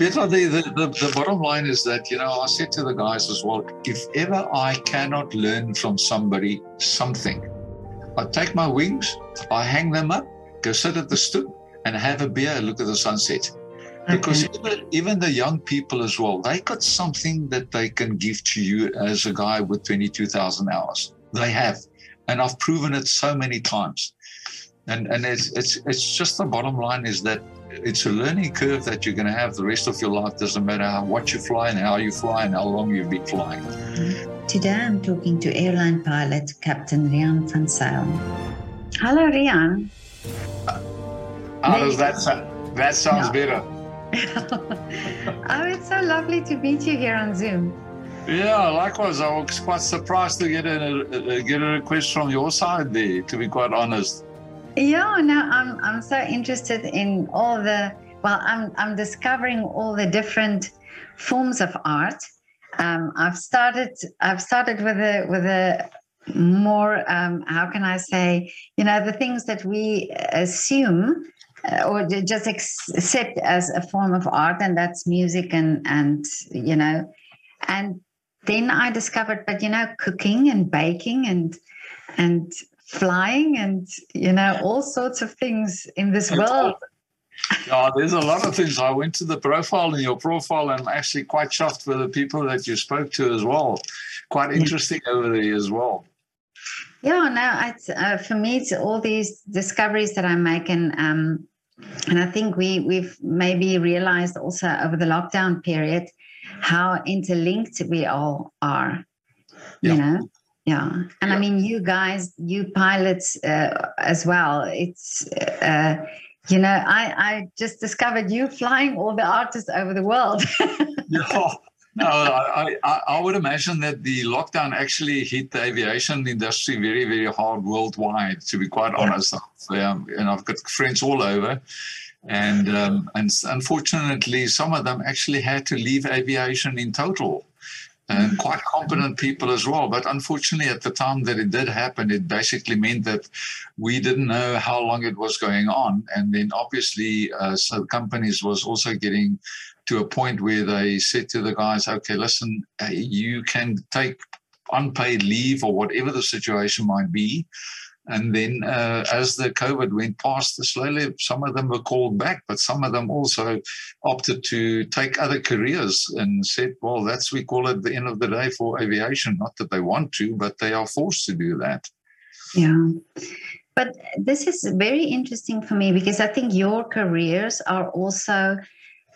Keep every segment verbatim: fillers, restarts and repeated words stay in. Peter, the, the, the, the bottom line is that, you know, I said to the guys as well, if ever I cannot learn from somebody something, I take my wings, I hang them up, go sit at the stoop and have a beer and look at the sunset. Because even, even the young people as well, they got something that they can give to you as a guy with twenty-two thousand hours. They have. And I've proven it so many times. And and it's it's it's just the bottom line is that it's a learning curve that you're going to have the rest of your life. Doesn't matter how, what you fly and how you fly and how long you've been flying. Today I'm talking to airline pilot Captain Riaan van Zyl. Hello, Riaan. Uh, how does that sound? That sounds no. better. Oh, it's so lovely to meet you here on Zoom. Yeah, likewise. I was quite surprised to get a, a get a request from your side there. To be quite honest. Yeah, no, I'm I'm so interested in all the, well, I'm I'm discovering all the different forms of art. Um, I've started I've started with a with a more um, how can I say, you know, the things that we assume uh, or just accept as a form of art, and that's music and and you know, and then I discovered, but you know, cooking and baking and and. flying and, you know, all sorts of things in this world. Yeah, there's a lot of things. I went to the profile and your profile, and I'm actually quite shocked with the people that you spoke to as well. Quite interesting yeah. over there as well. Yeah, no, it's, uh, for me, it's all these discoveries that I make, and um, and I think we we've maybe realized also over the lockdown period how interlinked we all are. Yeah. You know. Yeah. And I mean, you guys, you pilots uh, as well. It's, uh, you know, I, I just discovered you flying all the artists over the world. yeah. No, I, I, I would imagine that the lockdown actually hit the aviation industry very, very hard worldwide, to be quite yeah. honest. Um, and I've got friends all over. And, um, and unfortunately, some of them actually had to leave aviation in total. And quite competent people as well. But unfortunately, at the time that it did happen, it basically meant that we didn't know how long it was going on. And then obviously, uh, so companies was also getting to a point where they said to the guys, okay, listen, uh, you can take unpaid leave or whatever the situation might be. And then uh, as the COVID went past, slowly some of them were called back, but some of them also opted to take other careers and said, well, that's we call it the end of the day for aviation. Not that they want to, but they are forced to do that. Yeah. But this is very interesting for me because I think your careers are also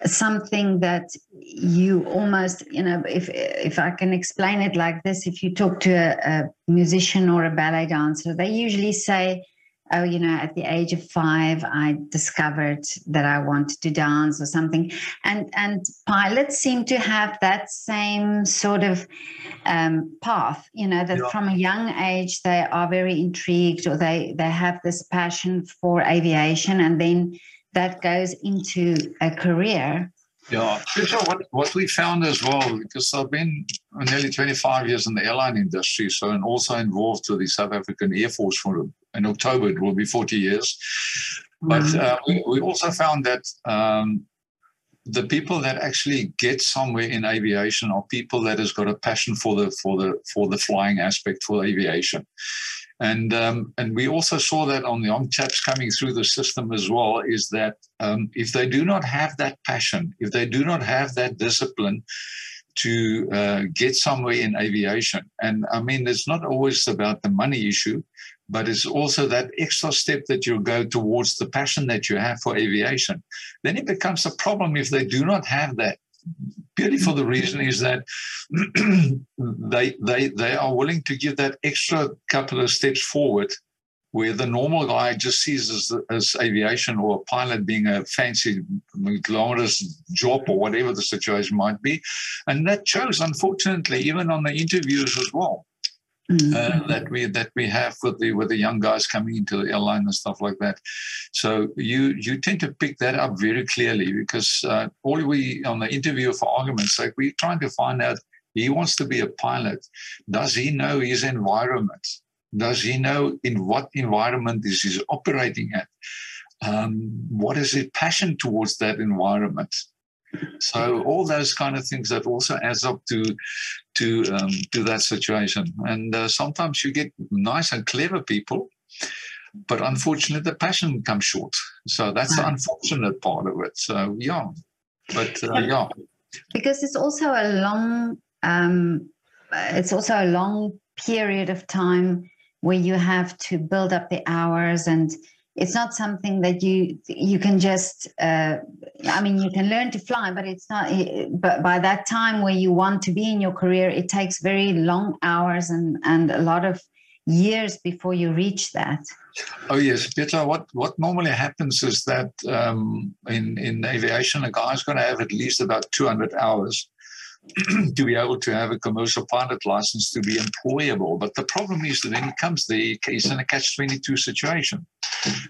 something that you almost, you know, if if I can explain it like this, if you talk to a, a musician or a ballet dancer, they usually say, oh, you know, at the age of five, I discovered that I wanted to dance or something. And and pilots seem to have that same sort of um, path, you know, that yeah. from a young age, they are very intrigued or they, they have this passion for aviation and then that goes into a career. Yeah, what, what we found as well, because I've been nearly twenty-five years in the airline industry, so and also involved with the South African Air Force for in October, it will be forty years. But uh, we, we also found that um, the people that actually get somewhere in aviation are people that has got a passion for the for the for the flying aspect for aviation. And um, and we also saw that on the young chaps coming through the system as well, is that um, if they do not have that passion, if they do not have that discipline to uh, get somewhere in aviation, and I mean, it's not always about the money issue, but it's also that extra step that you go towards the passion that you have for aviation. Then it becomes a problem if they do not have that. Purely for the reason is that they they they are willing to give that extra couple of steps forward, where the normal guy just sees as, as aviation or a pilot being a fancy, glamorous job or whatever the situation might be, and that shows unfortunately even on the interviews as well mm-hmm. uh, that we that we have with the with the young guys coming into the airline and stuff like that. So you you tend to pick that up very clearly because uh, all we on the interview for argument's sake, we're trying to find out he wants to be a pilot. Does he know his environment? Does he know in what environment is he operating at? Um, what is his passion towards that environment? So all those kind of things that also adds up to to um, to that situation. And uh, sometimes you get nice and clever people, but unfortunately the passion comes short. So that's the unfortunate part of it. So yeah, but uh, yeah, because it's also a long um, it's also a long period of time where you have to build up the hours, and it's not something that you you can just. Uh, I mean, you can learn to fly, but it's not. But by that time where you want to be in your career, it takes very long hours and, and a lot of years before you reach that. Oh yes, Petra. What what normally happens is that um, in in aviation, a guy's going to have at least about two hundred hours to be able to have a commercial pilot license to be employable. But the problem is that when it comes there, he's in a catch twenty-two situation.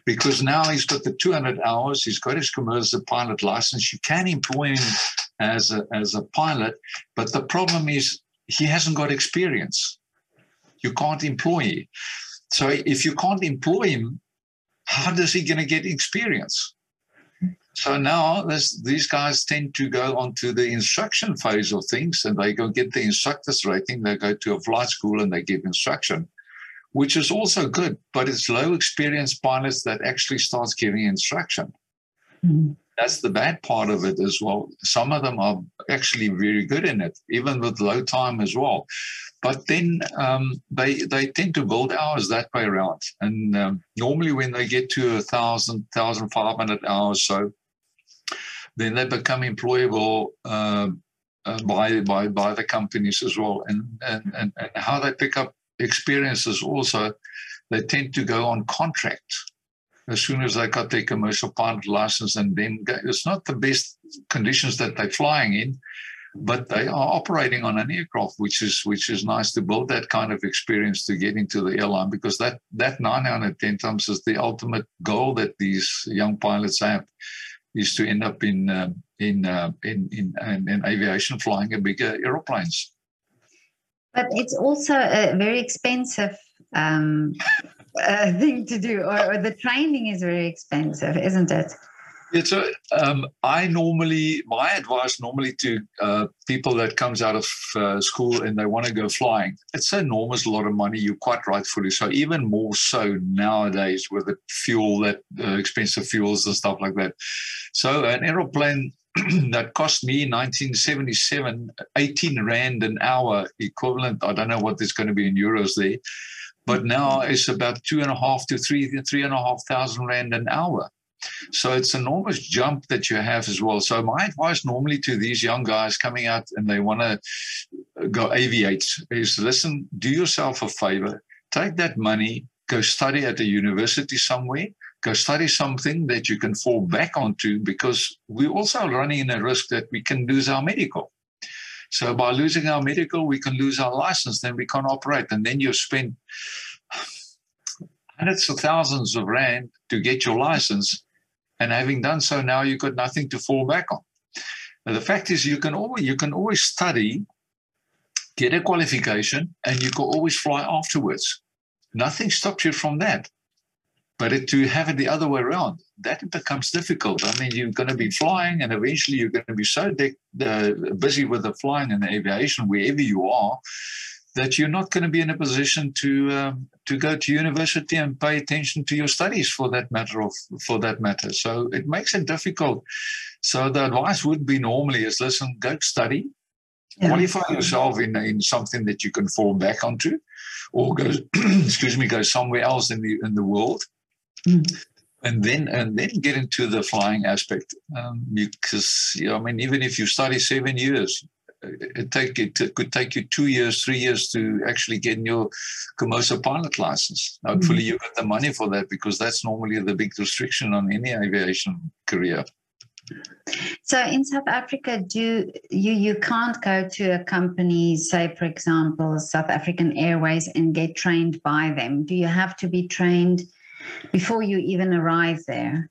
Because now he's got the two hundred hours, he's got his commercial pilot license. You can employ him as a, as a pilot, but the problem is he hasn't got experience. You can't employ him. So if you can't employ him, how does he going to get experience? So now this, these guys tend to go on to the instruction phase of things, and they go get the instructor's rating. They go to a flight school and they give instruction, which is also good, but it's low experienced pilots that actually starts giving instruction. Mm-hmm. That's the bad part of it as well. Some of them are actually very good in it, even with low time as well. But then um, they they tend to build hours that way around. And um, normally when they get to one thousand, fifteen hundred hours, so then they become employable uh, uh, by, by by the companies as well. And, and, and, and how they pick up experiences also, they tend to go on contract as soon as they got their commercial pilot license. And then go, it's not the best conditions that they're flying in, but they are operating on an aircraft, which is which is nice to build that kind of experience to get into the airline, because that, that nine out of ten times is the ultimate goal that these young pilots have, is to end up in uh, in, uh, in in in in aviation flying a bigger aeroplanes. But it's also a very expensive um, uh, thing to do, or, or the training is very expensive, isn't it? It's a, um, I normally, my advice normally to uh, people that comes out of uh, school and they want to go flying, it's an enormous lot of money. You're quite rightfully so, even more so nowadays with the fuel, that uh, expensive fuels and stuff like that. So an aeroplane that cost me nineteen seventy-seven, eighteen rand an hour equivalent. I don't know what it's going to be in euros there, but now it's about two and a half to three, three and a half thousand rand an hour. So it's an enormous jump that you have as well. So my advice normally to these young guys coming out and they want to go aviate is, listen, do yourself a favor, take that money, go study at a university somewhere, go study something that you can fall back onto, because we're also running a risk that we can lose our medical. So by losing our medical, we can lose our license, then we can't operate. And then you spend hundreds of thousands of rand to get your license. And having done so, now you've got nothing to fall back on. And the fact is, you can always you can always study, get a qualification, and you can always fly afterwards. Nothing stops you from that. But it, to have it the other way around, that becomes difficult. I mean, you're going to be flying, and eventually you're going to be so de- uh, busy with the flying and the aviation, wherever you are, that you're not going to be in a position to um, to go to university and pay attention to your studies for that matter. Of, for that matter, so it makes it difficult. So the advice would be normally is, listen, go study, yeah. qualify yourself in in something that you can fall back onto, or go excuse me, go somewhere else in the in the world, mm. and then and then get into the flying aspect. Um, because you know, I mean, even if you study seven years. It, take, it, it could take you two years, three years to actually get your commercial pilot license. Hopefully mm-hmm. you got the money for that, because that's normally the big restriction on any aviation career. So in South Africa, do you, you can't go to a company, say, for example, South African Airways, and get trained by them. Do you have to be trained before you even arrive there?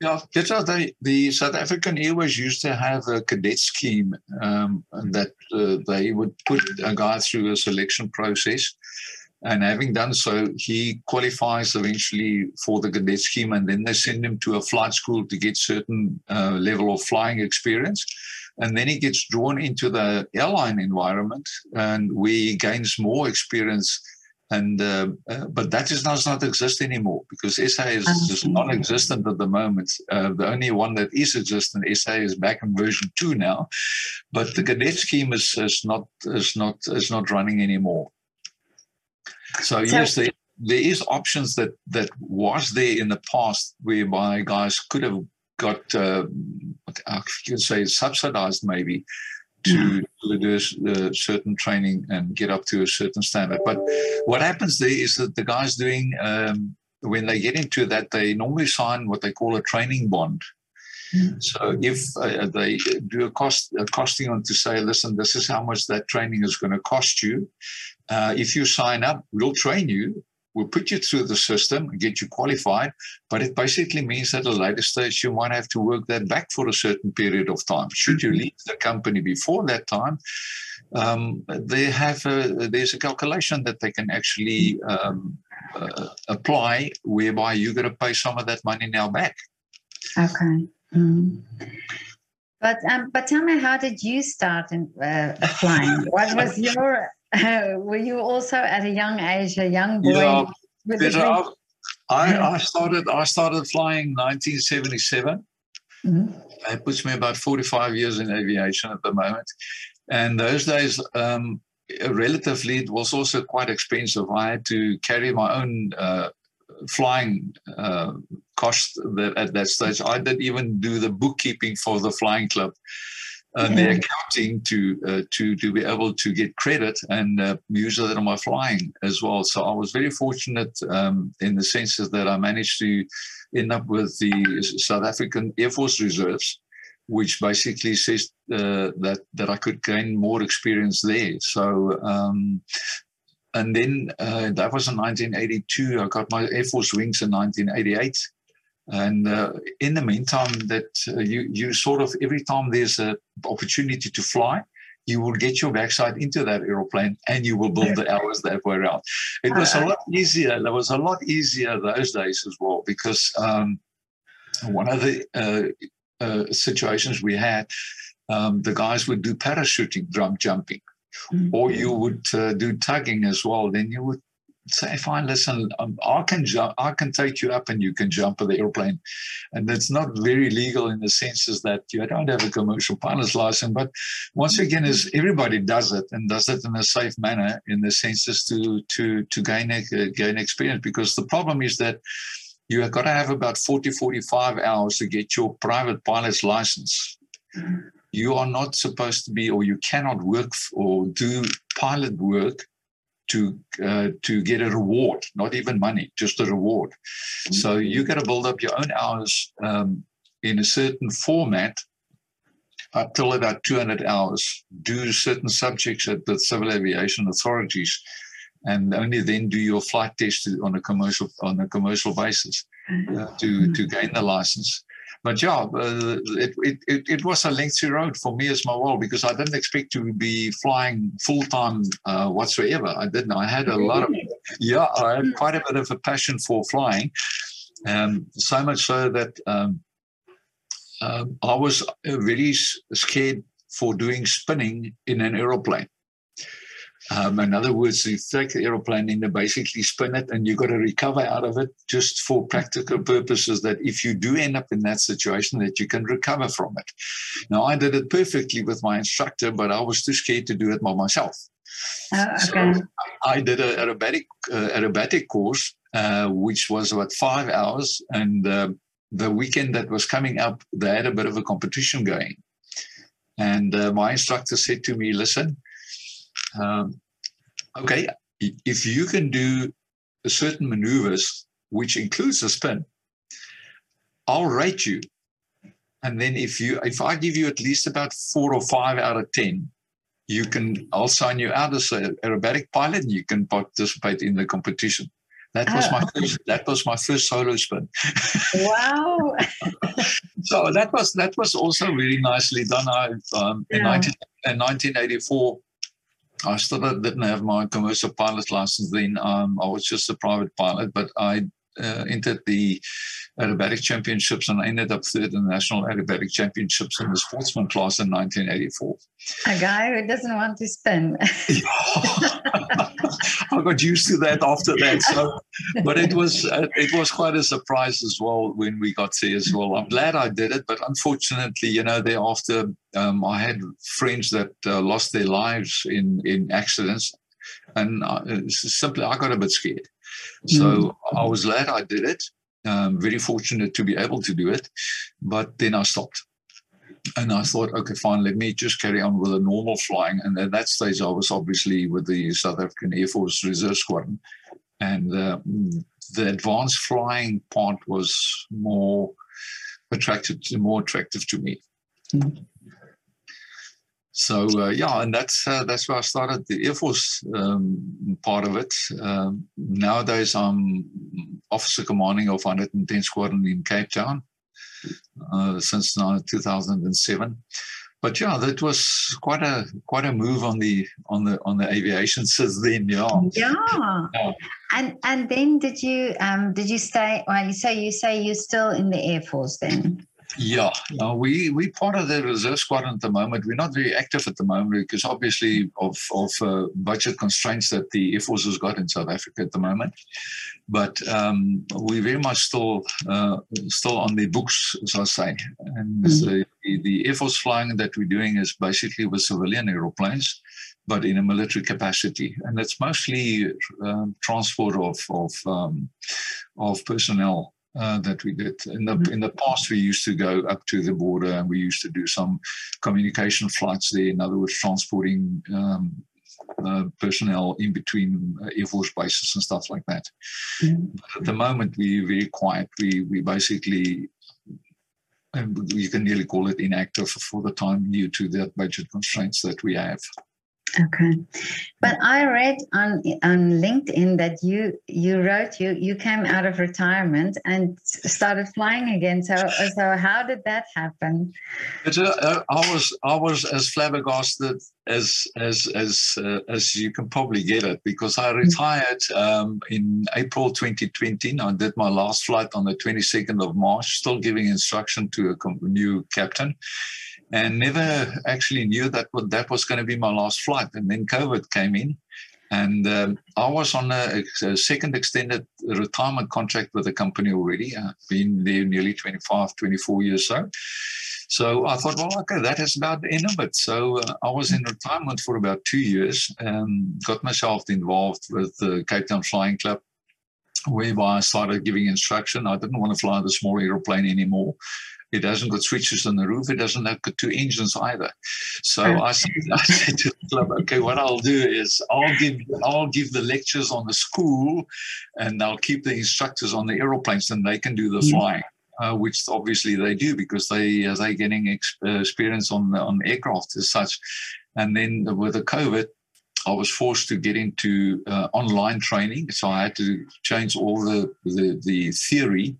Yeah, they, the South African Airways used to have a cadet scheme um, that uh, they would put a guy through a selection process. And having done so, he qualifies eventually for the cadet scheme, and then they send him to a flight school to get certain uh, level of flying experience. And then he gets drawn into the airline environment, and where he gains more experience. And uh, uh, But that is, does not exist anymore, because S A is just non-existent at the moment. Uh, the only one that is existent, S A, is back in version two now. But the cadet scheme is, is, not, is, not, is not running anymore. So, yes, there, there is options that, that was there in the past, whereby guys could have got, uh, I can say, subsidized maybe to mm. do a uh, certain training and get up to a certain standard. But what happens there is that the guys doing, um, when they get into that, they normally sign what they call a training bond. So if uh, they do a cost a costing on to say, listen, this is how much that training is going to cost you. Uh, if you sign up, we'll train you. We'll put you through the system and get you qualified. But it basically means that at a later stage, you might have to work that back for a certain period of time. Should you leave the company before that time, um, they have a, there's a calculation that they can actually um, uh, apply, whereby you're going to pay some of that money now back. Okay. Mm. But um, but tell me, how did you start in, uh, applying? What was your? Uh, were you also at a young age, a young boy? Yeah, with I, I started. I started flying in nineteen seventy-seven. Mm-hmm. It puts me about forty-five years in aviation at the moment. And those days, um, relatively, it was also quite expensive. I had to carry my own. Uh, flying uh, cost that at that stage. I didn't even do the bookkeeping for the flying club and mm-hmm. the accounting to uh, to to be able to get credit and uh, use that on my flying as well. So I was very fortunate um, in the sense that I managed to end up with the South African Air Force Reserves, which basically says uh, that, that I could gain more experience there. So um, And then uh, that was in nineteen eighty-two. I got my Air Force wings in nineteen eighty-eight. And uh, in the meantime, that uh, you you sort of, every time there's an opportunity to fly, you will get your backside into that aeroplane and you will build the hours that way around. It was a lot easier. That was a lot easier those days as well, because um, one of the uh, uh, situations we had, um, the guys would do parachuting, drum jumping. Mm-hmm. Or you would uh, do tugging as well. Then you would say, "Fine, listen, um, I can jump. I can take you up, and you can jump on the airplane." And that's not very legal in the sense is that you don't have a commercial pilot's license. But once again, is everybody does it and does it in a safe manner, in the sense is to to to gain uh, gain experience. Because the problem is that you have got to have about forty, forty-five hours to get your private pilot's license. Mm-hmm. You are not supposed to be, or you cannot work f- or do pilot work to uh, to get a reward, not even money, just a reward. Mm-hmm. So you got to build up your own hours um, in a certain format up till about two hundred hours, do certain subjects at the civil aviation authorities, and only then do your flight test on a commercial on a commercial basis uh, to, mm-hmm. to gain the license. But yeah, uh, it, it, it was a lengthy road for me as my well, because I didn't expect to be flying full-time uh, whatsoever. I didn't. I had a lot of, yeah, I had quite a bit of a passion for flying, um, so much so that um, uh, I was very scared for doing spinning in an aeroplane. Um, in other words, you take the aeroplane and you basically spin it, and you've got to recover out of it, just for practical purposes, that if you do end up in that situation, that you can recover from it. Now, I did it perfectly with my instructor, but I was too scared to do it by myself. Oh, okay. So I did an aerobatic, uh, aerobatic course, uh, which was about five hours. And uh, the weekend that was coming up, they had a bit of a competition going. And uh, my instructor said to me, listen, Um, okay, if you can do a certain maneuvers, which includes a spin, I'll rate you. And then if you, if I give you at least about four or five out of ten, you can, I'll sign you out as an aerobatic pilot, and you can participate in the competition. That was oh. my first, that was my first solo spin. Wow! So that was that was also really nicely done. I um, yeah. in nineteen in nineteen eighty-four. I still didn't have my commercial pilot's license then. Um, I was just a private pilot, but I uh, entered the aerobatic championships and I ended up third in the National Aerobatic Championships in the sportsman class in nineteen eighty-four. A guy who doesn't want to spin. I got used to that after that. So, but it was uh, it was quite a surprise as well when we got there as well. I'm glad I did it, but unfortunately, you know, thereafter um, I had friends that uh, lost their lives in, in accidents, and I, simply I got a bit scared. So mm. I was glad I did it. Um, very fortunate to be able to do it, but then I stopped. And I thought, okay, fine, let me just carry on with the normal flying. And at that stage, I was obviously with the South African Air Force Reserve Squadron. And uh, the advanced flying part was more attractive, more attractive to me. Mm-hmm. So, uh, yeah, and that's uh, that's where I started the Air Force um, part of it. Um, nowadays, I'm officer commanding of one hundred tenth Squadron in Cape Town. Uh, since now two thousand seven, but yeah, that was quite a quite a move on the on the on the aviation since then. Yeah, yeah. yeah. And and then did you um did you stay? Well, you say you say you're still in the Air Force then. Yeah, no, we we part of the reserve squadron at the moment. We're not very active at the moment because obviously of of uh, budget constraints that the Air Force has got in South Africa at the moment. But um, we're very much still uh, still on the books, as I say. And mm-hmm. so the, the Air Force flying that we're doing is basically with civilian aeroplanes, but in a military capacity, and it's mostly um, transport of of um, of personnel. Uh, that we did in the in the past, we used to go up to the border and we used to do some communication flights there. In other words, transporting um, uh, personnel in between uh, Air Force bases and stuff like that. Mm-hmm. But at the moment, we're very quiet. We we basically, you can nearly call it inactive for the time due to the budget constraints that we have. Okay, but I read on on LinkedIn that you you wrote you you came out of retirement and started flying again. So so how did that happen? It, uh, I was I was as flabbergasted as as as uh, as you can probably get it because I retired um, in April twenty twenty. I did my last flight on the twenty-second of March, still giving instruction to a new captain. And never actually knew that that was going to be my last flight. And then COVID came in. And um, I was on a, a second extended retirement contract with the company already. I've been there nearly twenty-five, twenty-four years so. So I thought, well, okay, that is about the end of it. So uh, I was in retirement for about two years and got myself involved with the Cape Town Flying Club, whereby I started giving instruction. I didn't want to fly the small aeroplane anymore. It hasn't got switches on the roof. It doesn't have got two engines either. So I said, I said to the club, okay, what I'll do is I'll give I'll give the lectures on the school and I'll keep the instructors on the aeroplanes and they can do the flying, uh, which obviously they do because they, uh, they're getting ex- uh, experience on, on aircraft as such. And then with the COVID, I was forced to get into uh, online training. So I had to change all the the, the theory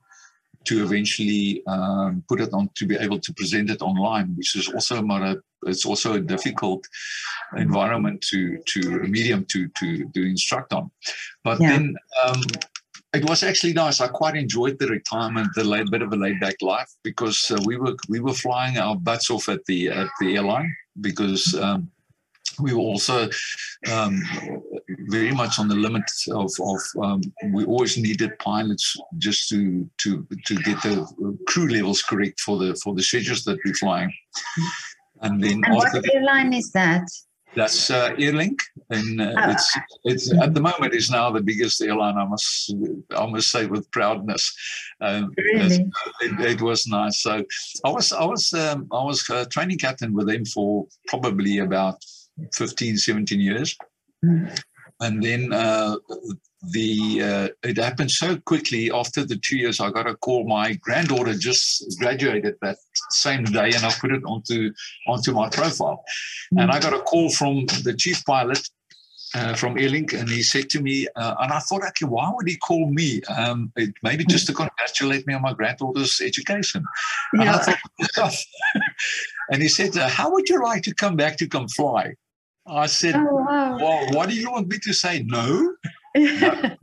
to eventually um, put it on to be able to present it online, which is also a it's also a difficult environment to to medium to to, to instruct on. But yeah. then um, it was actually nice. I quite enjoyed the retirement, the laid, bit of a laid back life because uh, we were we were flying our butts off at the at the airline because. Um, We were also um, very much on the limit of, of um, we always needed pilots just to to to get the crew levels correct for the for the schedules that we're flying. And then and what airline is that? That's uh, Airlink, and uh, oh. it's it's at the moment is now the biggest airline. I must I must say with proudness. Um, really, it, it was nice. So I was I was um, I was uh, training captain with them for probably about fifteen, seventeen years. Mm. And then uh, the uh, it happened so quickly. After the two years, I got a call. My granddaughter just graduated that same day, and I put it onto onto my profile. Mm. And I got a call from the chief pilot uh, from Airlink, and he said to me, uh, and I thought, okay, why would he call me? Um, it, maybe just to congratulate me on my granddaughter's education. And yeah. I thought, and he said, uh, how would you like to come back to come fly? I said, oh, wow. Well, what do you want me to say? No. no.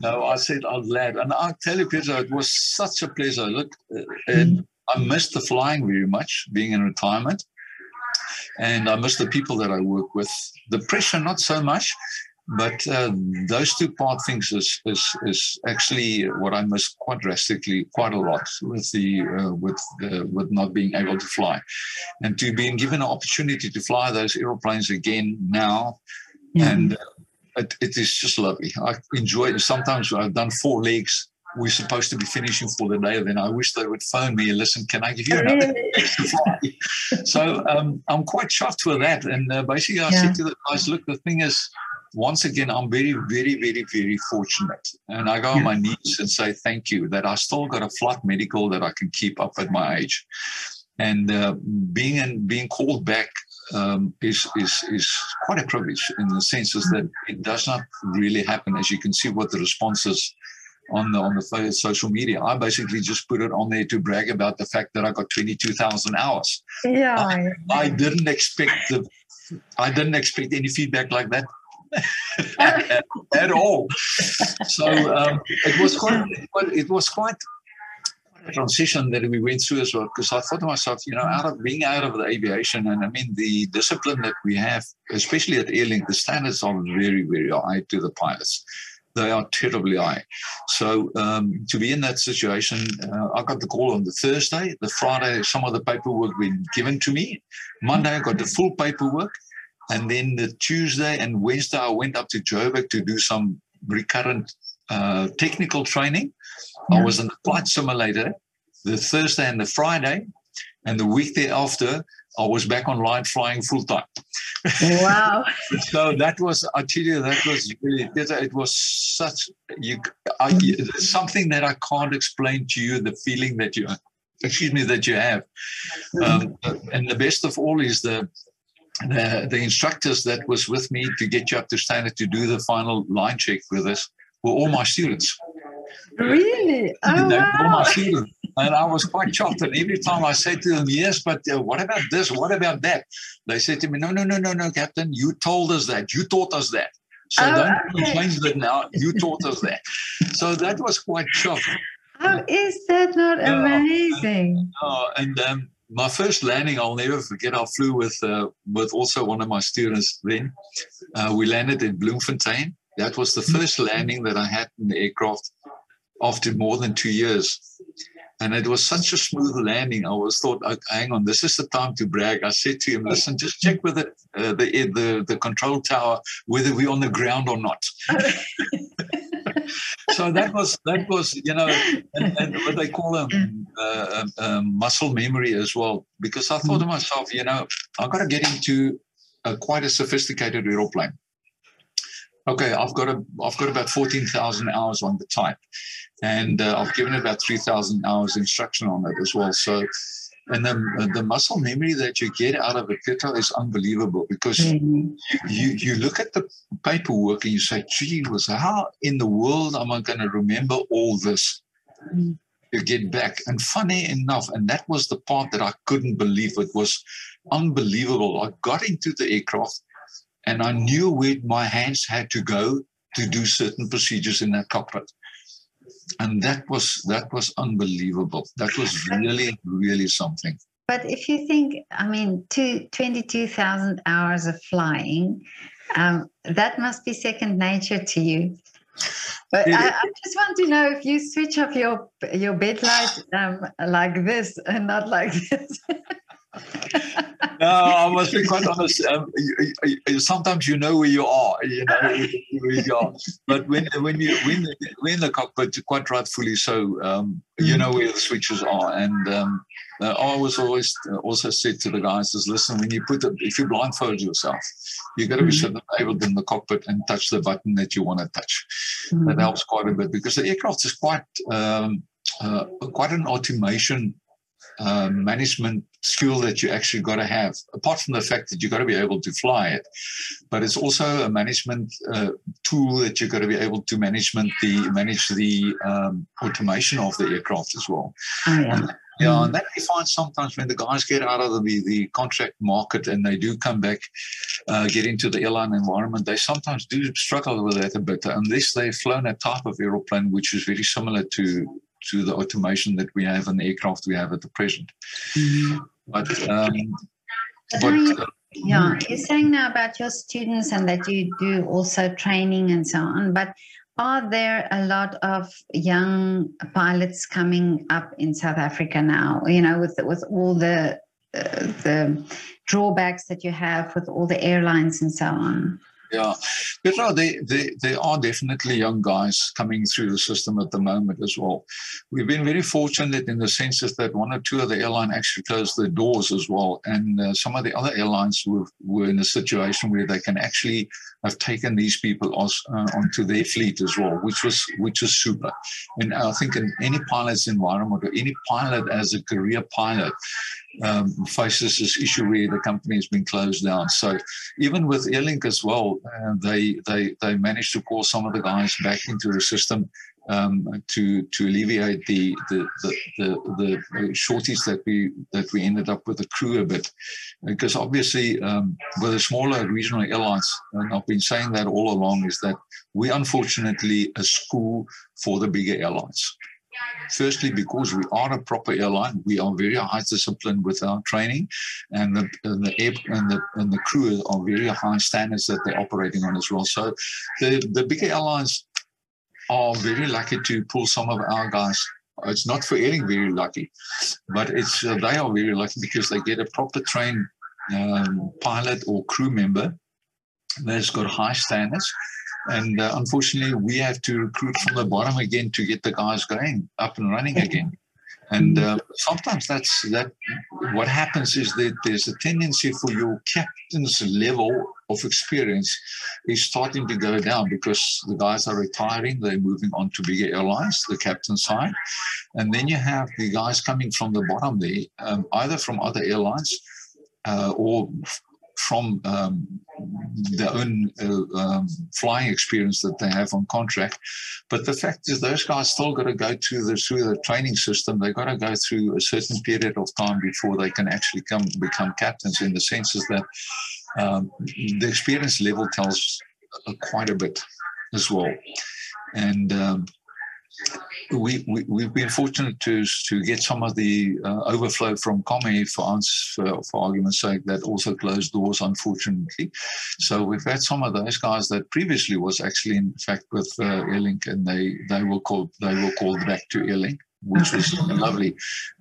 no, I said, I'm glad. And I tell you, Pedro, it was such a pleasure. Look, and I missed the flying very much, being in retirement. And I miss the people that I work with. The pressure, not so much. But uh, those two part things is, is is actually what I miss quite drastically, quite a lot with the uh, with uh, with not being able to fly, and to being given an opportunity to fly those aeroplanes again now, yeah. and uh, it, it is just lovely. I enjoy it. Sometimes I've done four legs. We're supposed to be finishing for the day. Then I wish they would phone me and listen, can I give you another extra fly? So um, I'm quite shocked with that. And uh, basically, I yeah. said to the guys, look, the thing is. Once again, I'm very, very, very, very fortunate. And I go yeah. on my knees and say thank you that I still got a flight medical that I can keep up at my age. And uh, being in, being called back um, is, is is quite a privilege in the sense is that it does not really happen, as you can see what the response is on the, on the social media. I basically just put it on there to brag about the fact that I got twenty-two thousand hours. Yeah, I, I didn't expect the, I didn't expect any feedback like that. at, at all. So um, it was quite it was quite a transition that we went through as well, because I thought to myself, you know, out of being out of the aviation, and I mean the discipline that we have, especially at Airlink, the standards are very, very high to the pilots. They are terribly high. So um, to be in that situation, uh, I got the call on the Thursday. The Friday, some of the paperwork been given to me. Monday, I got the full paperwork. And then the Tuesday and Wednesday, I went up to Joburg to do some recurrent uh, technical training. Yeah. I was in the flight simulator the Thursday and the Friday. And the week thereafter, I was back online flying full time. Wow. So that was, I tell you, that was really, it was such, you, I, something that I can't explain to you, the feeling that you, excuse me, that you have. Um, and the best of all is the, The, the instructors that was with me to get you up to standard to do the final line check with us were all my students. Really? Oh, they wow. were all my students. And I was quite shocked. And every time I said to them, yes, but uh, what about this? What about that? They said to me, no, no, no, no, no, Captain, you told us that. You taught us that. So oh, don't okay. change that now. You taught us that. So that was quite shocking. How is that not amazing? Uh, and, uh, and um, my first landing, I'll never forget, I flew with uh, with also one of my students then. Uh, we landed in Bloemfontein. That was the first landing that I had in the aircraft after more than two years. And it was such a smooth landing. I was thought, oh, hang on, this is the time to brag. I said to him, listen, just check with the uh, the, the the control tower whether we're on the ground or not. So that was, that was, you know, and, and what they call um, uh, um, muscle memory as well, because I thought to myself, you know, I've got to get into a, quite a sophisticated aeroplane. Okay, I've got a, I've got about fourteen thousand hours on the type, and uh, I've given about three thousand hours instruction on it as well. So, and the, the muscle memory that you get out of a Petra is unbelievable, because mm-hmm. you, you look at the paperwork and you say, gee, was how in the world am I going to remember all this mm-hmm. to get back? And funny enough, and that was the part that I couldn't believe. It was unbelievable. I got into the aircraft and I knew where my hands had to go to do certain procedures in that cockpit. And that was that was unbelievable. That was really, really something. But if you think, I mean, two, twenty-two thousand hours of flying, um, that must be second nature to you. But I, I just want to know if you switch off your your bed light um, like this and not like this. No, I must be quite honest. Um, you, you, sometimes you know where you are, you know where you are. But when when you when when the cockpit, quite rightfully so, um, you know where the switches are. And um, uh, I was always uh, also said to the guys, "Is listen, when you put the, if you blindfold yourself, you got to be mm-hmm. able to in the cockpit and touch the button that you want to touch. Mm-hmm. That helps quite a bit, because the aircraft is quite um, uh, quite an automation." Uh, management skill that you actually got to have, apart from the fact that you got to be able to fly it, but it's also a management uh, tool that you got to be able to management the manage the um, automation of the aircraft as well. Oh, yeah. Yeah, and then we find sometimes when the guys get out of the, the contract market and they do come back, uh, get into the airline environment, they sometimes do struggle with that a bit unless they've flown a type of aeroplane which is very similar to to the automation that we have and the aircraft we have at the present. Mm-hmm. But, um, but, but you, uh, yeah, you're saying now about your students and that you do also training and so on, but are there a lot of young pilots coming up in South Africa now, you know, with with all the uh, the drawbacks that you have with all the airlines and so on? Yeah, but no, they, they, they are definitely young guys coming through the system at the moment as well. We've been very fortunate in the sense that one or two of the airlines actually closed their doors as well. And uh, some of the other airlines were, were in a situation where they can actually have taken these people on, uh, onto their fleet as well, which was which is super. And I think in any pilot's environment, or any pilot as a career pilot, um, faces this issue where the company has been closed down. So even with Airlink as well, Uh, they they they managed to call some of the guys back into the system um, to to alleviate the the, the the the shortage that we that we ended up with the crew a bit, because obviously um, with the smaller regional airlines, and I've been saying that all along, is that we unfortunately a school for the bigger airlines. Firstly, because we are a proper airline, we are very high disciplined with our training, and the and the, air, and the and the crew are very high standards that they're operating on as well. So the, the bigger airlines are very lucky to pull some of our guys. It's not for Airlink very lucky, but it's uh, they are very lucky because they get a proper trained um, pilot or crew member that's got high standards. And uh, unfortunately, we have to recruit from the bottom again to get the guys going up and running again. And uh, sometimes that's that. What happens is that there's a tendency for your captain's level of experience is starting to go down because the guys are retiring. They're moving on to bigger airlines, the captain side, and then you have the guys coming from the bottom there, um, either from other airlines uh, or. from um, their own uh, um, flying experience that they have on contract. But the fact is those guys still got to go to the, through the training system. They've got to go through a certain period of time before they can actually come become captains, in the sense is that um, the experience level tells uh, quite a bit as well. And um, we, we, we've been fortunate to to get some of the uh, overflow from Comair, for, for, for argument's sake, that also closed doors, unfortunately. So we've had some of those guys that previously was actually, in fact, with uh, Airlink, and they, they were called they were called back to Airlink, which was lovely.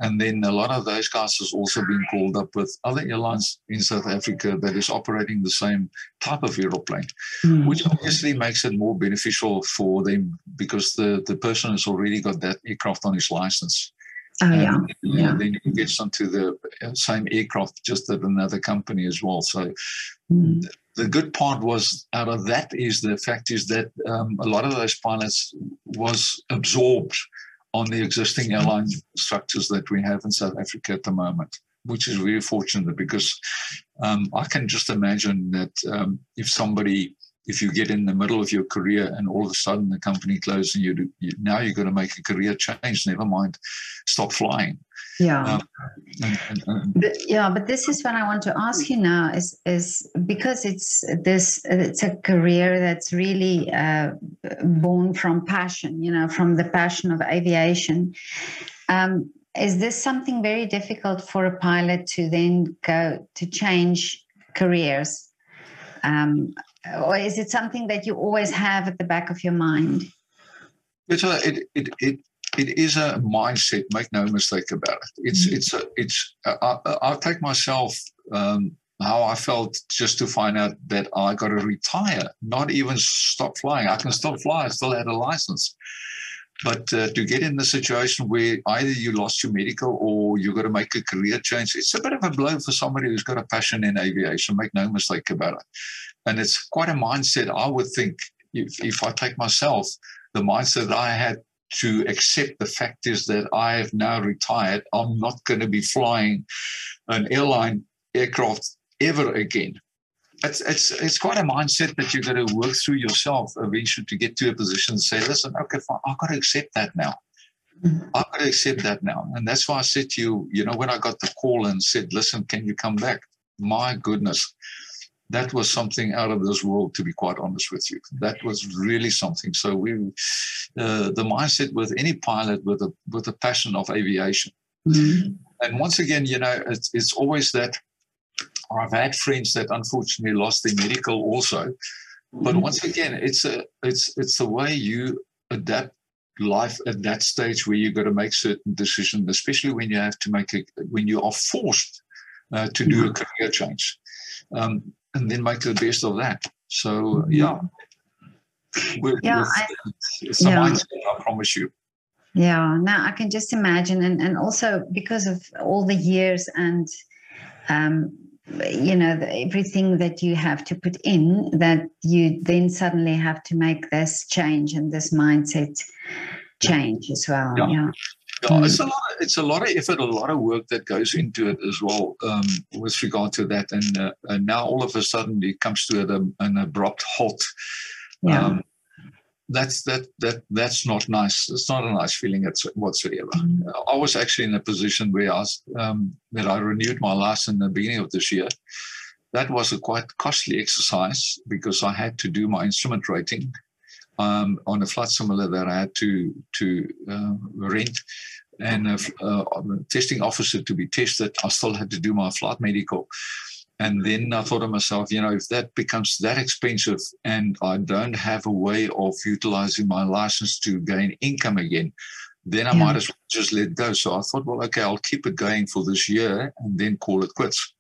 And then a lot of those guys has also been called up with other airlines in South Africa that is operating the same type of aeroplane, mm. which obviously makes it more beneficial for them because the, the person has already got that aircraft on his license. Oh, yeah. Um, yeah. And then you get onto the same aircraft, just at another company as well. So mm. the good part was out of that is the fact is that um, a lot of those pilots was absorbed on the existing airline structures that we have in South Africa at the moment, which is very fortunate because um, I can just imagine that um, if somebody, if you get in the middle of your career and all of a sudden the company closes and you, do, you now you're going to make a career change, never mind, stop flying. Yeah. Um, and, and, and but, yeah, but this is what I want to ask you now is, is because it's this, it's a career that's really uh, born from passion, you know, from the passion of aviation. Um, is this something very difficult for a pilot to then go to change careers? Um, or is it something that you always have at the back of your mind? It's a, it, it, it, It is a mindset. Make no mistake about it. It's mm-hmm. it's a, it's. Uh, I, I'll take myself um, how I felt just to find out that I got to retire, not even stop flying. I can still fly. I still had a license, but uh, to get in the situation where either you lost your medical or you got to make a career change, it's a bit of a blow for somebody who's got a passion in aviation. Make no mistake about it, and it's quite a mindset. I would think if if I take myself, the mindset I had to accept the fact is that I have now retired. I'm not going to be flying an airline aircraft ever again. It's it's it's quite a mindset that you've got to work through yourself eventually to get to a position and say, listen, okay, fine, I've got to accept that now. I've got to accept that now. And that's why I said to you, you know, when I got the call and said, listen, can you come back? My goodness, that was something out of this world, to be quite honest with you. That was really something. So we, uh, the mindset with any pilot with a with a passion of aviation. Mm-hmm. And once again, you know, it's, it's always that I've had friends that unfortunately lost their medical also. But once again, it's a it's it's the way you adapt life at that stage where you've got to make certain decisions, especially when you have to make a, when you are forced uh, to do a career change, um, and then make the best of that. So yeah, we're, yeah, we're, I, it's a yeah. mindset, I promise you. Yeah, no, I can just imagine, and and also because of all the years and. Um, you know, the, everything that you have to put in, that you then suddenly have to make this change and this mindset change as well. Yeah, yeah. yeah mm. it's, a lot of, it's a lot of effort, a lot of work that goes into it as well um, with regard to that. And, uh, and now all of a sudden it comes to an, an abrupt halt. Yeah. Um, that's that that that's not nice. It's not a nice feeling whatsoever. Mm-hmm. I was actually in a position where I was, um, that I renewed my license in the beginning of this year. That was a quite costly exercise because I had to do my instrument rating um, on a flight simulator that I had to to uh, rent, and a, a testing officer to be tested. I still had to do my flight medical. And then I thought to myself, you know, if that becomes that expensive and I don't have a way of utilizing my license to gain income again, then I yeah. might as well just let go. So I thought, well, okay, I'll keep it going for this year and then call it quits.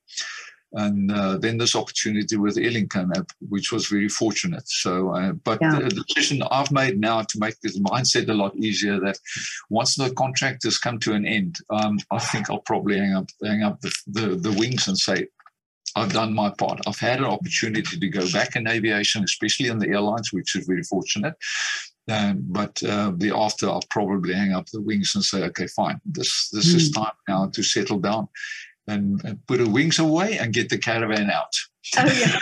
And uh, then this opportunity with Airlink came up, which was very fortunate. So, uh, but yeah. the, the decision I've made now to make this mindset a lot easier, that once the contract has come to an end, um, I think I'll probably hang up, hang up the, the, the wings and say, I've done my part. I've had an opportunity to go back in aviation, especially in the airlines, which is very fortunate. Um, but uh, the after, I'll probably hang up the wings and say, okay, fine, this this mm. is time now to settle down and, and put the wings away and get the caravan out. Oh,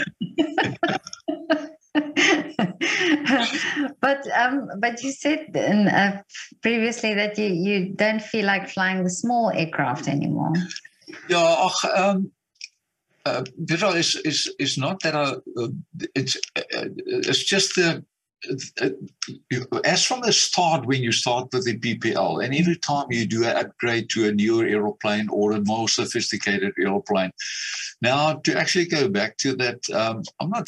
yeah. But um, but you said in, uh, previously that you, you don't feel like flying the small aircraft anymore. Yeah, um, Uh, Peter, it's, it's, it's not that I, uh, it's, uh, it's just the, uh, uh, as from the start when you start with the B P L, and every time you do an upgrade to a newer aeroplane or a more sophisticated aeroplane. Now, to actually go back to that, um, I'm not,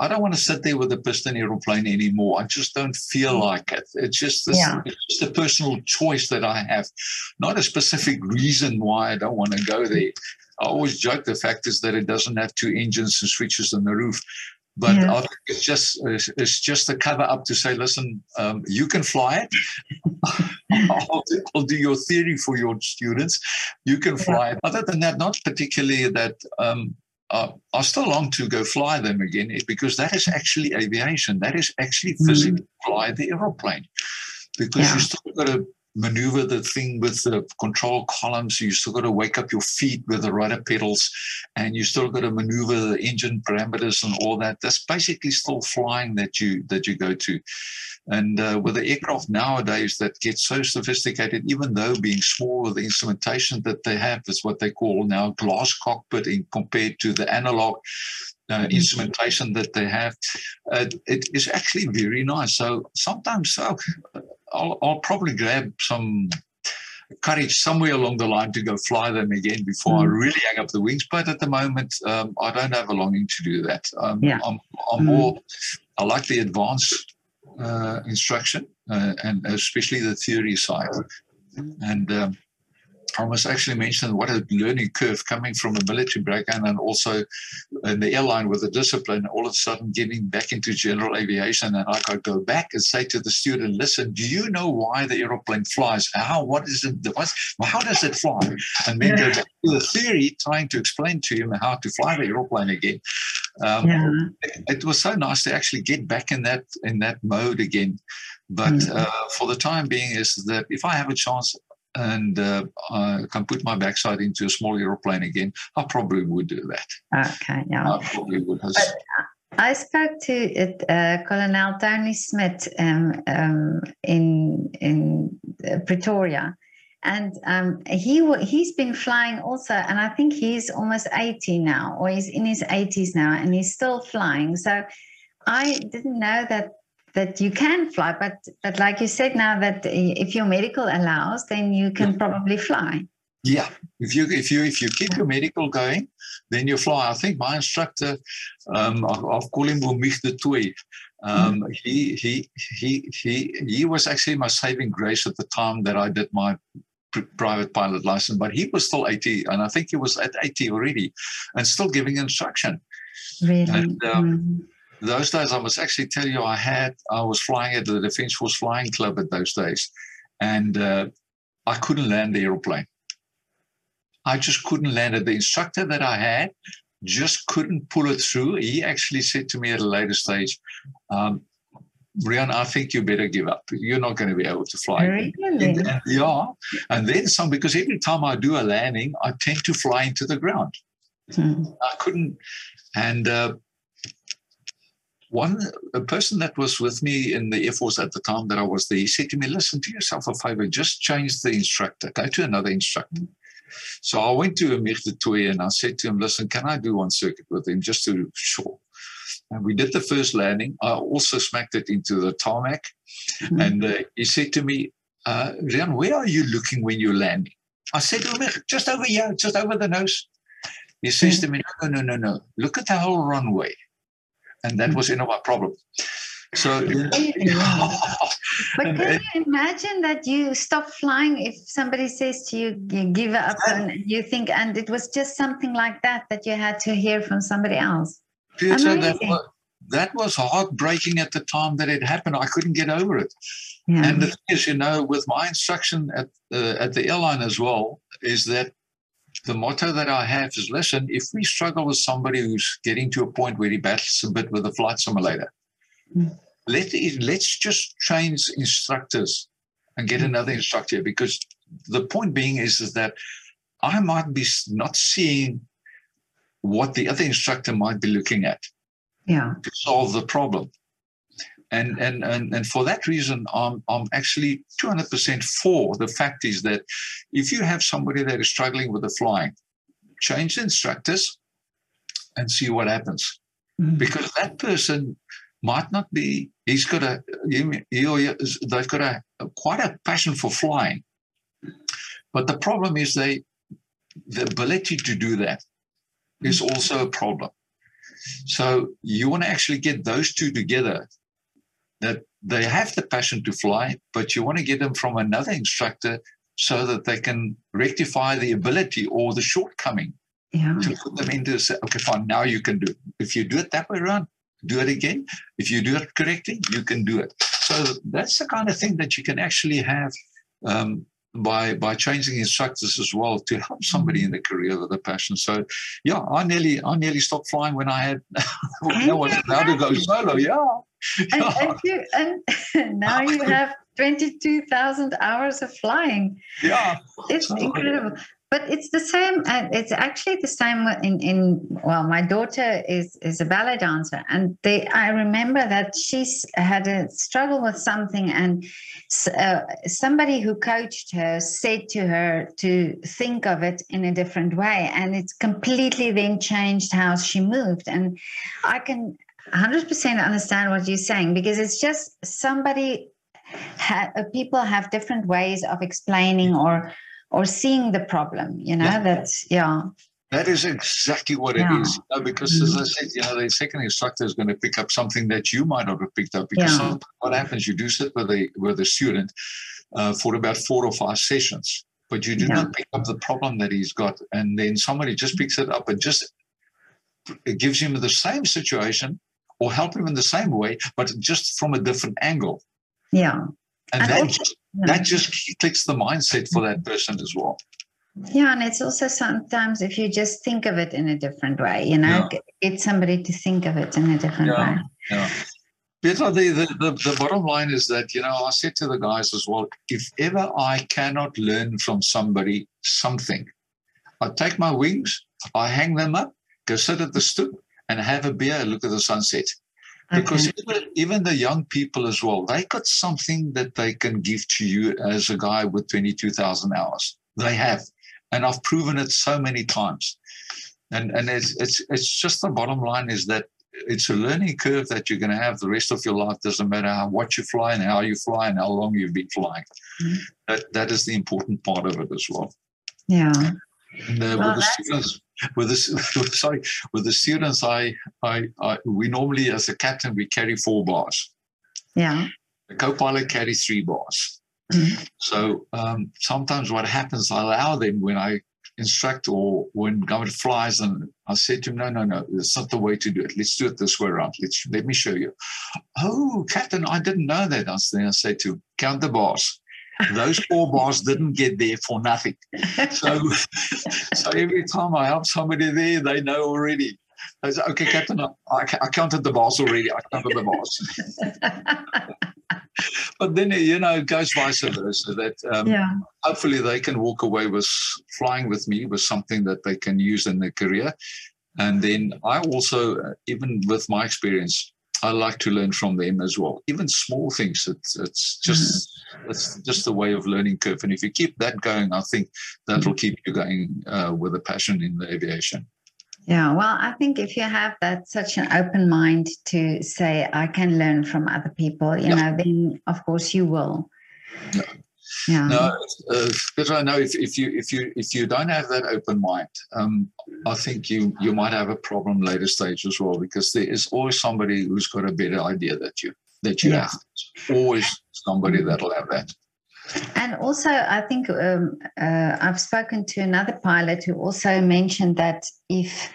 I don't want to sit there with a piston aeroplane anymore. I just don't feel like it. It's just, this, yeah. it's just a personal choice that I have, not a specific reason why I don't want to go there. I always joke the fact is that it doesn't have two engines and switches on the roof, but yeah. I think it's just it's just a cover up to say, listen, um, you can fly it. I'll, do, I'll do your theory for your students. You can fly yeah. it. Other than that, not particularly that. Um, uh, I still long to go fly them again because that is actually aviation. That is actually mm-hmm. physically fly the aeroplane because yeah. you still got to maneuver the thing with the control columns. You still got to wake up your feet with the rudder pedals, and you still got to maneuver the engine parameters and all that. That's basically still flying that you that you go to. And uh, with the aircraft nowadays that get so sophisticated, even though being smaller, the instrumentation that they have is what they call now glass cockpit in compared to the analog Uh, instrumentation that they have, uh, it is actually very nice. So sometimes I'll, I'll, I'll probably grab some courage somewhere along the line to go fly them again before mm. I really hang up the wings. But at the moment, um, I don't have a longing to do that. Um, yeah. I'm, I'm mm. more, I like the advanced uh, instruction uh, and especially the theory side. And um, I must actually mention what a learning curve coming from a military background and also in the airline with the discipline, all of a sudden getting back into general aviation. And I could go back and say to the student, listen, do you know why the aeroplane flies? How, what is it, what's, how does it fly? And then go back to the theory, trying to explain to him how to fly the aeroplane again. Um, yeah. it, it was so nice to actually get back in that in that mode again. But mm-hmm. uh, for the time being is that if I have a chance, and uh, I can put my backside into a small aeroplane again, I probably would do that. Okay, yeah. I probably would. But I spoke to uh, Colonel Tony Smith um, um, in in Pretoria, and um, he w- he's been flying also, and I think he's almost eighty now, or he's in his eighties now, and he's still flying. So I didn't know that that you can fly, but but like you said now, that if your medical allows, then you can probably fly. Yeah, if you if you if you keep your medical going, then you fly. I think my instructor, um, I'll, I'll call him Wil Misch de Tui. Um, mm-hmm. He he he he he was actually my saving grace at the time that I did my pr- private pilot license. But he was still eighty, and I think he was at eighty already, and still giving instruction. Really. And, um, mm-hmm. Those days, I must actually tell you, I had I was flying at the Defence Force Flying Club at those days, and uh, I couldn't land the aeroplane. I just couldn't land it. The instructor that I had just couldn't pull it through. He actually said to me at a later stage, um, Riaan, I think you better give up. You're not going to be able to fly. Really? And, and, yeah. And then some, because every time I do a landing, I tend to fly into the ground. Hmm. I couldn't. And uh, one a person that was with me in the Air Force at the time that I was there, he said to me, listen, do yourself a favor, just change the instructor. Go to another instructor. Hmm. So I went to Omer de Toye and I said to him, listen, can I do one circuit with him just to sure? And we did the first landing. I also smacked it into the tarmac. Mm-hmm. And uh, he said to me, uh, Riaan, where are you looking when you're landing? I said, Omer, just over here, just over the nose. He says mm-hmm. to me, no, no, no, no, no. Look at the whole runway. And that mm-hmm. was, you know, my problem. So, but can you imagine that you stop flying if somebody says to you, you give up, and you think, and it was just something like that that you had to hear from somebody else? Peter, that, was, that was heartbreaking at the time that it happened. I couldn't get over it. Yeah. And the thing is, you know, with my instruction at uh, at the airline as well, is that the motto that I have is, listen, if we struggle with somebody who's getting to a point where he battles a bit with a flight simulator, mm. Let it, let's just change instructors and get another instructor, because the point being is, is that I might be not seeing what the other instructor might be looking at yeah. to solve the problem. And and and and for that reason, I'm I'm actually two hundred percent for the fact is that if you have somebody that is struggling with the flying, change the instructors and see what happens. Mm-hmm. Because that person might not be, he's got a, he or he, they've got a, a quite a passion for flying. But the problem is they, the ability to do that is also a problem. So you want to actually get those two together, that they have the passion to fly, but you want to get them from another instructor so that they can rectify the ability or the shortcoming yeah. to put them into, okay, fine, now you can do it. If you do it that way around, do it again. If you do it correctly, you can do it. So that's the kind of thing that you can actually have um, by by changing instructors as well to help somebody in the career with a passion. So, yeah, I nearly I nearly stopped flying when I had no one allowed to go solo. Yeah, and, yeah. And, you, and now you have twenty-two thousand hours of flying. Yeah, it's so incredible. But it's the same. Uh, it's actually the same in, in well, my daughter is, is a ballet dancer, and they, I remember that she had a struggle with something, and uh, somebody who coached her said to her to think of it in a different way, and it's completely then changed how she moved. And I can one hundred percent understand what you're saying, because it's just somebody. Ha- people have different ways of explaining or. Or seeing the problem, you know, yeah. that's, yeah. That is exactly what yeah. it is. You know, because mm-hmm. as I said, you know, the second instructor is going to pick up something that you might not have picked up. Because yeah. what happens, you do sit with a, with a student uh, for about four or five sessions, but you do yeah. not pick up the problem that he's got. And then somebody just picks it up and just it gives him the same situation or help him in the same way, but just from a different angle. Yeah. And, and that, also, just, yeah. that just clicks the mindset for that person as well. Yeah, and it's also sometimes if you just think of it in a different way, you know, yeah. get somebody to think of it in a different yeah. way. Yeah. Peter, the, the, the, the bottom line is that, you know, I said to the guys as well, if ever I cannot learn from somebody something, I take my wings, I hang them up, go sit at the stoop, and have a beer and look at the sunset. Okay. Because even, even the young people as well, they got something that they can give to you as a guy with twenty-two thousand hours. They have. And I've proven it so many times. And and it's it's it's just the bottom line is that it's a learning curve that you're going to have the rest of your life. Doesn't matter how, what you fly and how you fly and how long you've been flying. Mm-hmm. That that is the important part of it as well. Yeah. And, uh, well, with the students, with the, sorry, with the students, I, I, I, we normally as a captain we carry four bars. Yeah. The co-pilot carries three bars. Mm-hmm. So um, sometimes what happens, I allow them when I instruct or when government flies, and I say to him, no, no, no, that's not the way to do it. Let's do it this way around. Let's, let me show you. Oh, Captain, I didn't know that. I say, I say to him, count the bars. Those four bars didn't get there for nothing. So so every time I help somebody there, they know already. They say, okay, Captain, I, I counted the bars already. I counted the bars. But then, you know, it goes vice versa. That um, yeah. Hopefully they can walk away with flying with me with something that they can use in their career. And then I also, even with my experience, I like to learn from them as well. Even small things, it's, it's just mm-hmm. it's just a way of learning curve. And if you keep that going, I think that will keep you going uh, with a passion in the aviation. Yeah, well, I think if you have that, such an open mind to say, I can learn from other people, you yeah. know, then of course you will. Yeah. Yeah. No, uh, Petra, no, if, if you if you if you don't have that open mind, um, I think you you might have a problem later stage as well, because there is always somebody who's got a better idea that you that you yeah. have. There's always somebody that'll have that. And also, I think um, uh, I've spoken to another pilot who also mentioned that if.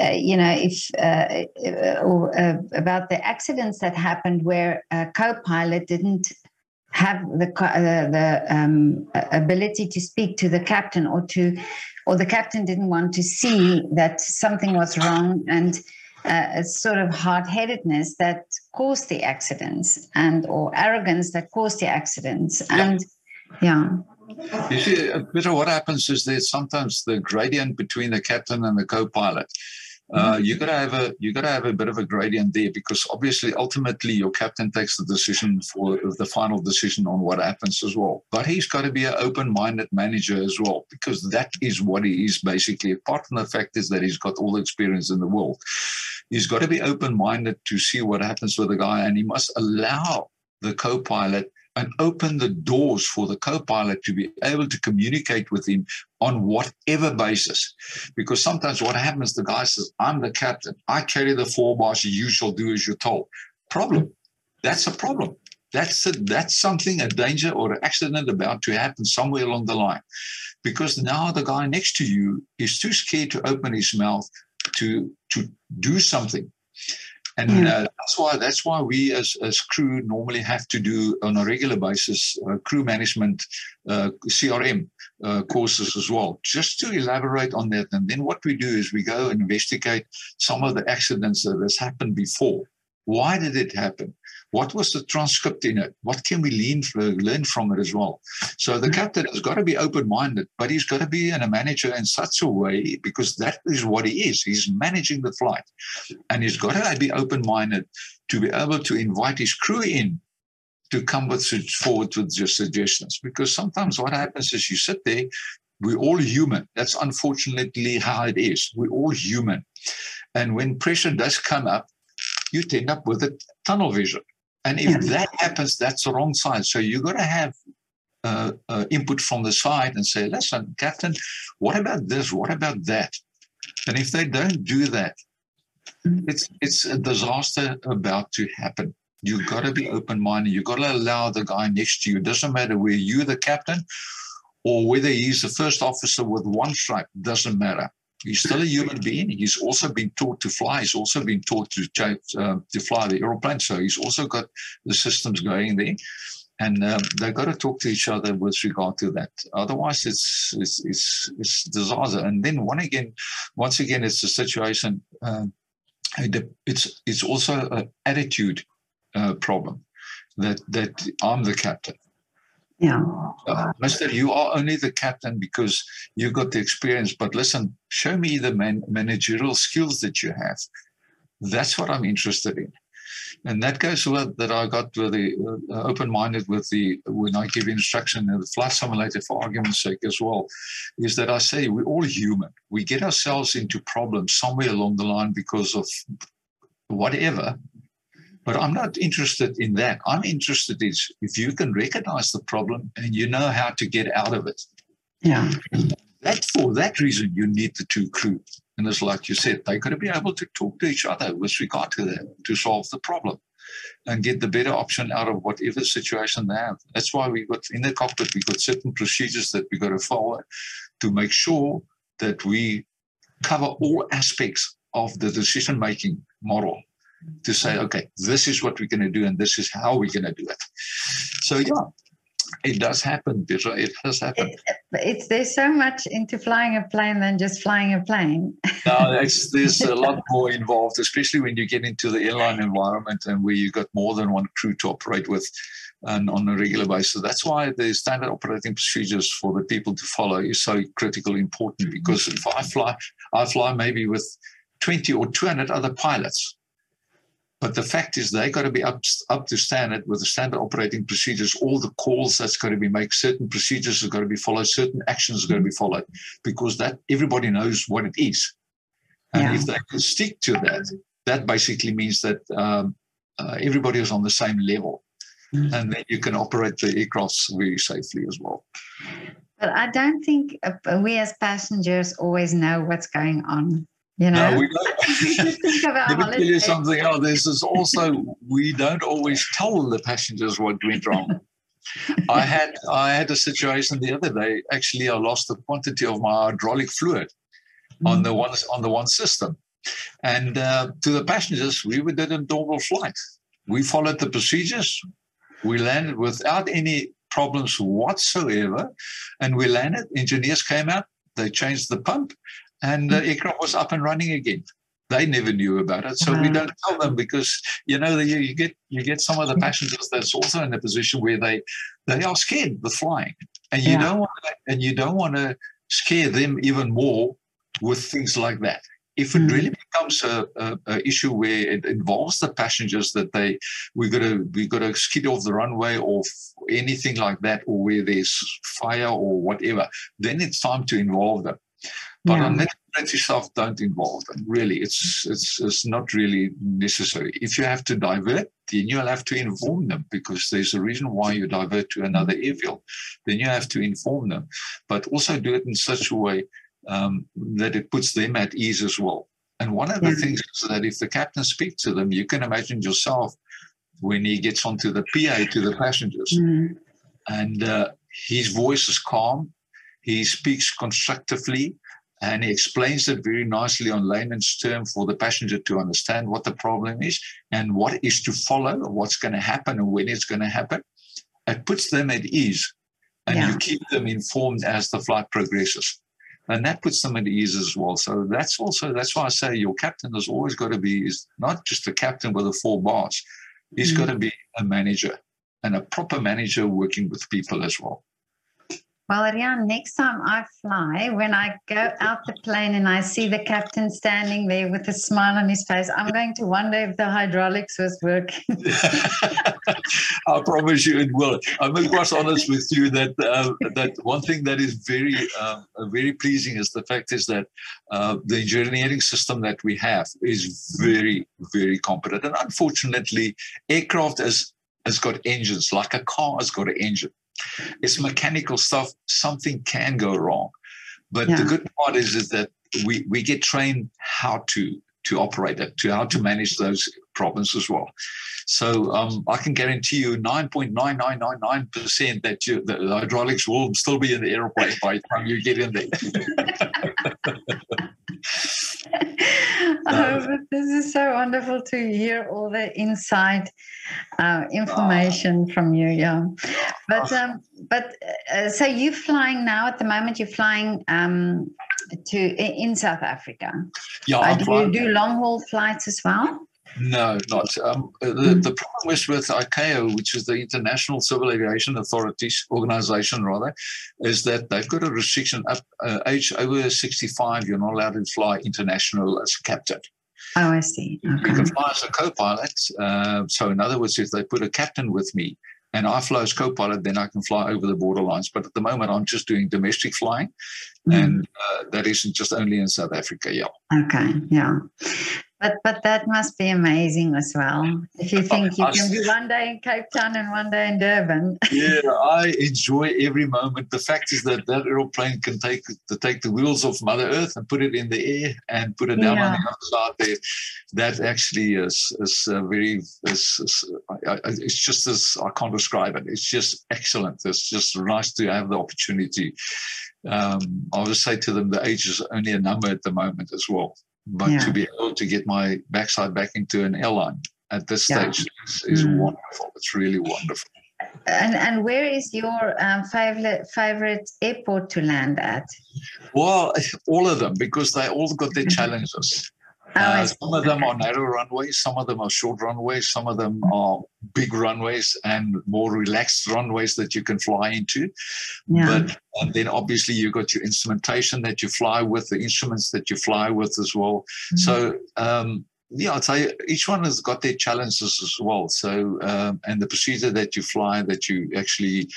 Uh, you know, if uh, or, uh, about the accidents that happened where a co-pilot didn't have the uh, the um, ability to speak to the captain, or to, or the captain didn't want to see that something was wrong, and uh, a sort of hard-headedness that caused the accidents, and or arrogance that caused the accidents, and yeah. yeah. You see, a bit of what happens is there's sometimes the gradient between the captain and the co-pilot. Uh, mm-hmm. You gotta have a you gotta have a bit of a gradient there, because obviously, ultimately, your captain takes the decision for the final decision on what happens as well. But he's got to be an open-minded manager as well, because that is what he is basically. Apart from the fact is that he's got all the experience in the world, he's got to be open-minded to see what happens with the guy, and he must allow the co-pilot. And open the doors for the co-pilot to be able to communicate with him on whatever basis. Because sometimes what happens, the guy says, I'm the captain. I carry the four bars. You shall do as you're told. Problem. That's a problem. That's a, that's something, a danger or an accident about to happen somewhere along the line. Because now the guy next to you is too scared to open his mouth to, to do something. And uh, that's why that's why we as, as crew normally have to do on a regular basis uh, crew management uh, C R M uh, courses as well, just to elaborate on that. And then what we do is we go and investigate some of the accidents that has happened before. Why did it happen? What was the transcript in it? What can we lean learn from it as well? So the captain has got to be open-minded, but he's got to be a manager in such a way, because that is what he is. He's managing the flight, and he's got to be open-minded to be able to invite his crew in to come with, forward with your suggestions. Because sometimes what happens is you sit there, we're all human. That's unfortunately how it is. We're all human. And when pressure does come up, you end up with a tunnel vision. And if that happens, that's the wrong side. So you've got to have uh, uh, input from the side and say, listen, Captain, what about this? What about that? And if they don't do that, it's it's a disaster about to happen. You've got to be open-minded. You've got to allow the guy next to you. It doesn't matter whether you're the captain or whether he's the first officer with one stripe. Doesn't matter. He's still a human being. He's also been taught to fly. He's also been taught to uh, to fly the aeroplane. So he's also got the systems going there, and um, they've got to talk to each other with regard to that. Otherwise, it's it's it's, it's disaster. And then one again, once again, it's a situation. Um, it's it's also an attitude uh, problem that that I'm the captain. Yeah. Uh, Mister, you are only the captain because you've got the experience, but listen, show me the man- managerial skills that you have. That's what I'm interested in. And that goes with that I got with the uh, open-minded with the when I give instruction in the flight simulator for argument's sake as well, is that I say we're all human. We get ourselves into problems somewhere along the line because of whatever. But I'm not interested in that. I'm interested in if you can recognize the problem and you know how to get out of it. Yeah. That for that reason you need the two crew. And it's like you said, they could have been able to talk to each other with regard to that to solve the problem and get the better option out of whatever situation they have. That's why we got in the cockpit, we got certain procedures that we got to follow to make sure that we cover all aspects of the decision-making model to say, okay, this is what we're going to do and this is how we're going to do it. So, yeah. It does happen, Bidra. It does happen. It, it's there's so much into flying a plane than just flying a plane. No, it's, there's a lot more involved, especially when you get into the airline environment and where you've got more than one crew to operate with and on a regular basis. That's why the standard operating procedures for the people to follow is so critical important, because if I fly, I fly maybe with twenty or two hundred other pilots. But the fact is they've got to be up, up to standard with the standard operating procedures, all the calls that's got to be made, certain procedures are going to be followed, certain actions are going to be followed, because that everybody knows what it is. And yeah. if they can stick to that, that basically means that um, uh, everybody is on the same level. Mm-hmm. And then you can operate the aircrafts very safely as well. But I don't think we as passengers always know what's going on. You know, no, we don't. Let me tell you something else. This is also, we don't always tell the passengers what went wrong. I had I had a situation the other day. Actually, I lost a quantity of my hydraulic fluid mm. on the one on the one system, and uh, to the passengers, we did a normal flight. We followed the procedures. We landed without any problems whatsoever, and we landed. Engineers came out. They changed the pump. And the aircraft was up and running again. They never knew about it, so mm-hmm. we don't tell them because, you know, you, you get you get some of the passengers that's also in a position where they they are scared with flying, and you yeah. don't want to, and you don't want to scare them even more with things like that. If it mm-hmm. really becomes a, a, a issue where it involves the passengers that they we gotta we gotta skid off the runway or anything like that, or where there's fire or whatever, then it's time to involve them. But yeah. on that, British staff don't involve them. Really, it's it's it's not really necessary. If you have to divert, then you'll have to inform them, because there's a reason why you divert to another airfield. Then you have to inform them, but also do it in such a way um, that it puts them at ease as well. And one of the yeah. things is that if the captain speaks to them, you can imagine yourself when he gets onto the P A to the passengers, mm. and uh, his voice is calm. He speaks constructively, and he explains it very nicely on layman's term for the passenger to understand what the problem is and what is to follow, what's going to happen and when it's going to happen. It puts them at ease, and yeah. you keep them informed as the flight progresses. And that puts them at ease as well. So that's also, that's why I say your captain has always got to be, is not just a captain with the four bars. He's mm-hmm. got to be a manager, and a proper manager working with people as well. Well, Riaan, next time I fly, when I go out the plane and I see the captain standing there with a smile on his face, I'm going to wonder if the hydraulics was working. I promise you it will. I'm quite honest with you that uh, that one thing that is very uh, very pleasing is the fact is that uh, the engineering system that we have is very, very competent. And unfortunately, aircraft has, has got engines, like a car has got an engine. It's mechanical stuff. Something can go wrong. But yeah. the good part is, is that we, we get trained how to, to operate it, to how to manage those problems as well. So um, I can guarantee you nine point nine nine nine nine percent that you, the hydraulics will still be in the airplane by the time you get in there. Oh, but this is so wonderful to hear all the inside uh, information uh, from you, yeah. But um, but uh, so you're flying now at the moment. You're flying um, to in South Africa. Yeah, uh, do you do long haul flights as well? No, not. Um, the, the problem was with I C A O, which is the International Civil Aviation Authorities organization, rather, is that they've got a restriction up uh, age over sixty-five, you're not allowed to fly international as a captain. Oh, I see. Okay. You can fly as a co-pilot. Uh, so in other words, if they put a captain with me and I fly as co-pilot, then I can fly over the border lines. But at the moment, I'm just doing domestic flying, mm. and uh, that isn't just only in South Africa, yeah. Okay, yeah. But but that must be amazing as well. If you think you can be one day in Cape Town and one day in Durban. Yeah, I enjoy every moment. The fact is that that aeroplane can take to take the wheels off Mother Earth and put it in the air and put it down yeah. on the other side there. That actually is is uh, very. Is, is, I, I, it's just this. I can't describe it. It's just excellent. It's just nice to have the opportunity. Um, I would say to them, the age is only a number at the moment as well. But yeah. to be able to get my backside back into an airline at this yeah. stage is, is mm. wonderful. It's really wonderful. And and where is your um, favorite favorite airport to land at? Well, all of them, because they all got their challenges. Oh, uh, some of them are narrow runways, some of them are short runways, some of them are big runways and more relaxed runways that you can fly into. Yeah. But and then obviously you've got your instrumentation that you fly with, the instruments that you fly with as well. Mm-hmm. So, um, yeah, I'd say each one has got their challenges as well. So, um, and the procedure that you fly, that you actually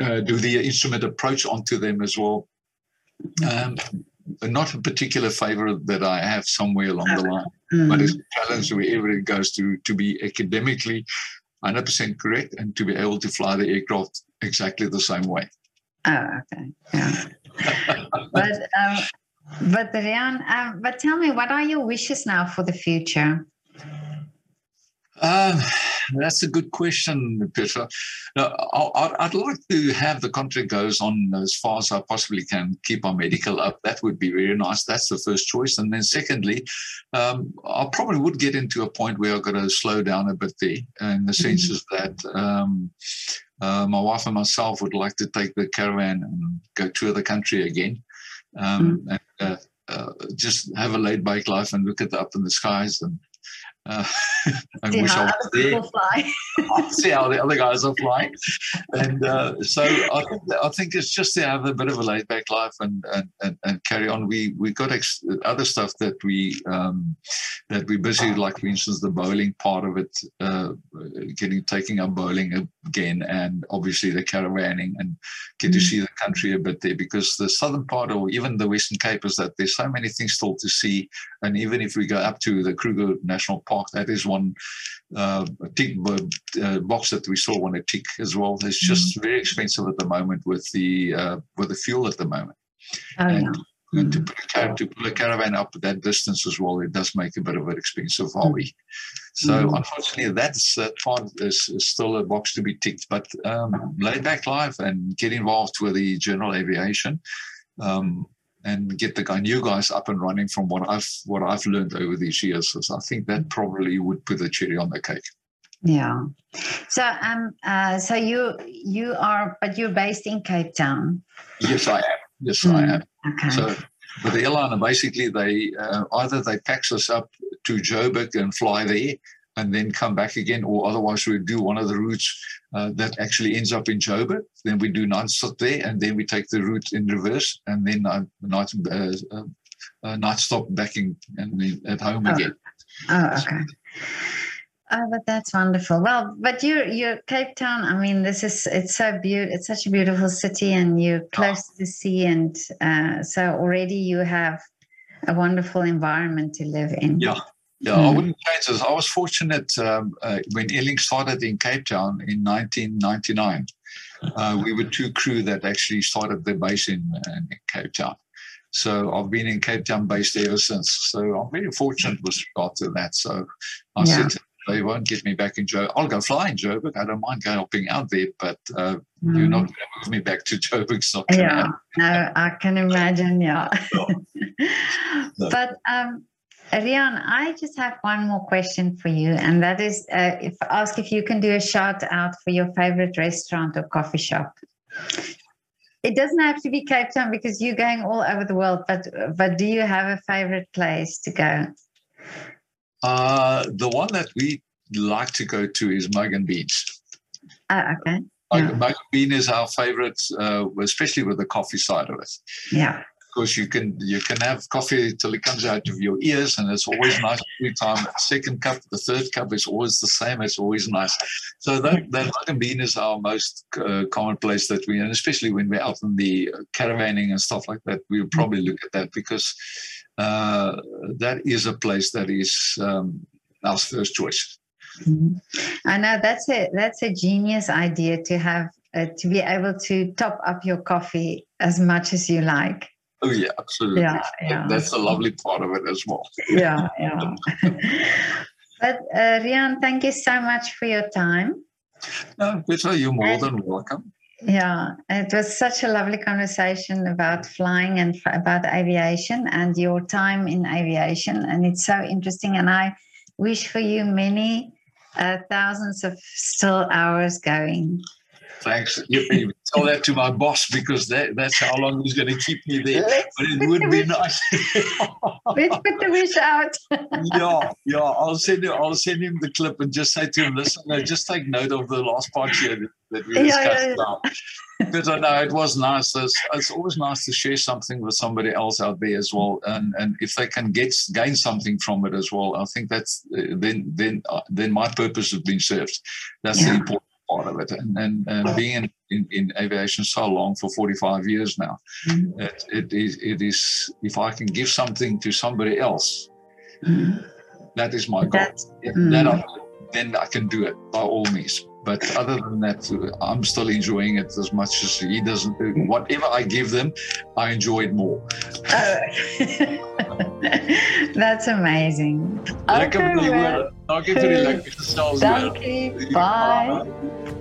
uh, do the instrument approach onto them as well. Um Not a particular favour that I have somewhere along the line, mm. but it's a challenge wherever it goes to to be academically one hundred percent correct and to be able to fly the aircraft exactly the same way. Oh, okay. Yeah. but um, but Riaan, um, but tell me, what are your wishes now for the future? Um, that's a good question, Petra. Now, I, I'd like to have the contract goes on as far as I possibly can, keep our medical up. That would be very nice. That's the first choice. And then secondly, um, I probably would get into a point where I've got to slow down a bit there in the sense mm-hmm. is that um, uh, my wife and myself would like to take the caravan and go tour the country again. Um, mm-hmm. and, uh, uh, just have a laid-back life and look at the up in the skies and Uh, I see wish how I was there. Fly. I see how the other guys are flying, and uh, so I think, I think it's just to have a bit of a laid back life and and, and, and carry on. We we got ex- other stuff that we um, that we busy, like for instance the bowling part of it, uh, getting taking up bowling again, and obviously the caravanning and get mm. to see the country a bit there, because the southern part or even the Western Cape is that there's so many things still to see, and even if we go up to the Kruger National Park. Park. That is one uh, tick uh, box that we still want to tick as well. It's just mm. very expensive at the moment with the uh, with the fuel at the moment. Oh, and yeah. and mm. to, put a car- to pull a caravan up that distance as well, it does make a bit of an expensive hobby. Mm. So mm. unfortunately, that's, that part is, is still a box to be ticked. But um, laid back life and get involved with the general aviation. Um, and get the new guys up and running from what I've what I've learned over these years. So I think that probably would put the cherry on the cake. Yeah. So um uh, so you you are but you're based in Cape Town. Yes, I am. Yes, mm. I am. Okay. So but the airline basically they uh, either they pack us up to Joburg and fly there and then come back again, or otherwise we do one of the routes uh, that actually ends up in Joburg. Then we do nonstop there, and then we take the route in reverse, and then uh, night uh, uh, uh, night stop back in and then at home oh. again. Oh, okay. Oh, but that's wonderful. Well, but you're you're Cape Town. I mean, this is it's so beautiful. It's such a beautiful city, and you're close oh. to the sea, and uh, so already you have a wonderful environment to live in. Yeah. Yeah, mm. I wouldn't change this. I was fortunate um, uh, when Airlink started in Cape Town in nineteen ninety-nine. Uh, we were two crew that actually started their base in, uh, in Cape Town. So I've been in Cape Town based ever since. So I'm very fortunate with regard to that. So I yeah. said, they won't get me back in Joburg. I'll go fly in Joburg. I don't mind going helping out there, but uh, mm. you're not going to move me back to Joburg. So yeah, no, I can imagine, yeah. yeah. So. But... um Riaan, I just have one more question for you, and that is uh, if, ask if you can do a shout out for your favorite restaurant or coffee shop. It doesn't have to be Cape Town because you're going all over the world, but but do you have a favorite place to go? Uh, the one that we like to go to is Mug and Beans. Oh, okay. Mug, yeah. Mug and Bean is our favorite, uh, especially with the coffee side of it. Yeah. Of course, you can you can have coffee till it comes out of your ears, and it's always nice every time. The second cup, the third cup is always the same. It's always nice. So that, that Mug and Bean is our most uh, common place that we, and especially when we're out in the caravanning and stuff like that, we'll probably look at that because uh, that is a place that is um, our first choice. Mm-hmm. I know that's a that's a genius idea to have uh, to be able to top up your coffee as much as you like. Oh, yeah, absolutely. Yeah, yeah. That's a lovely part of it as well. Yeah, yeah. But, uh, Riaan, thank you so much for your time. No, Petra, you're more and, than welcome. Yeah, it was such a lovely conversation about flying and f- about aviation and your time in aviation. And it's so interesting. And I wish for you many uh, thousands of still hours going. Thanks. You, you tell that to my boss because that, that's how long he's going to keep me there. Let's but it would be wish. nice. Let's put the wish out. yeah, yeah. I'll send him. I'll send him the clip and just say to him, "Listen, just take note of the last part here that, that we discussed." Yeah, yeah, yeah. But I know it was nice. It's, it's always nice to share something with somebody else out there as well, and and if they can get gain something from it as well, I think that's uh, then then uh, then my purpose has been served. That's yeah. the important. Part of it, and and, and being in, in, in aviation so long for forty-five years now, mm-hmm. it, it is it is if I can give something to somebody else, mm-hmm. that is my goal. Mm-hmm. That I, then I can do it by all means. But other than that, I'm still enjoying it as much as he doesn't. Whatever I give them, I enjoy it more. Oh. That's amazing. Okay, well. Dankie. Bye. Bye.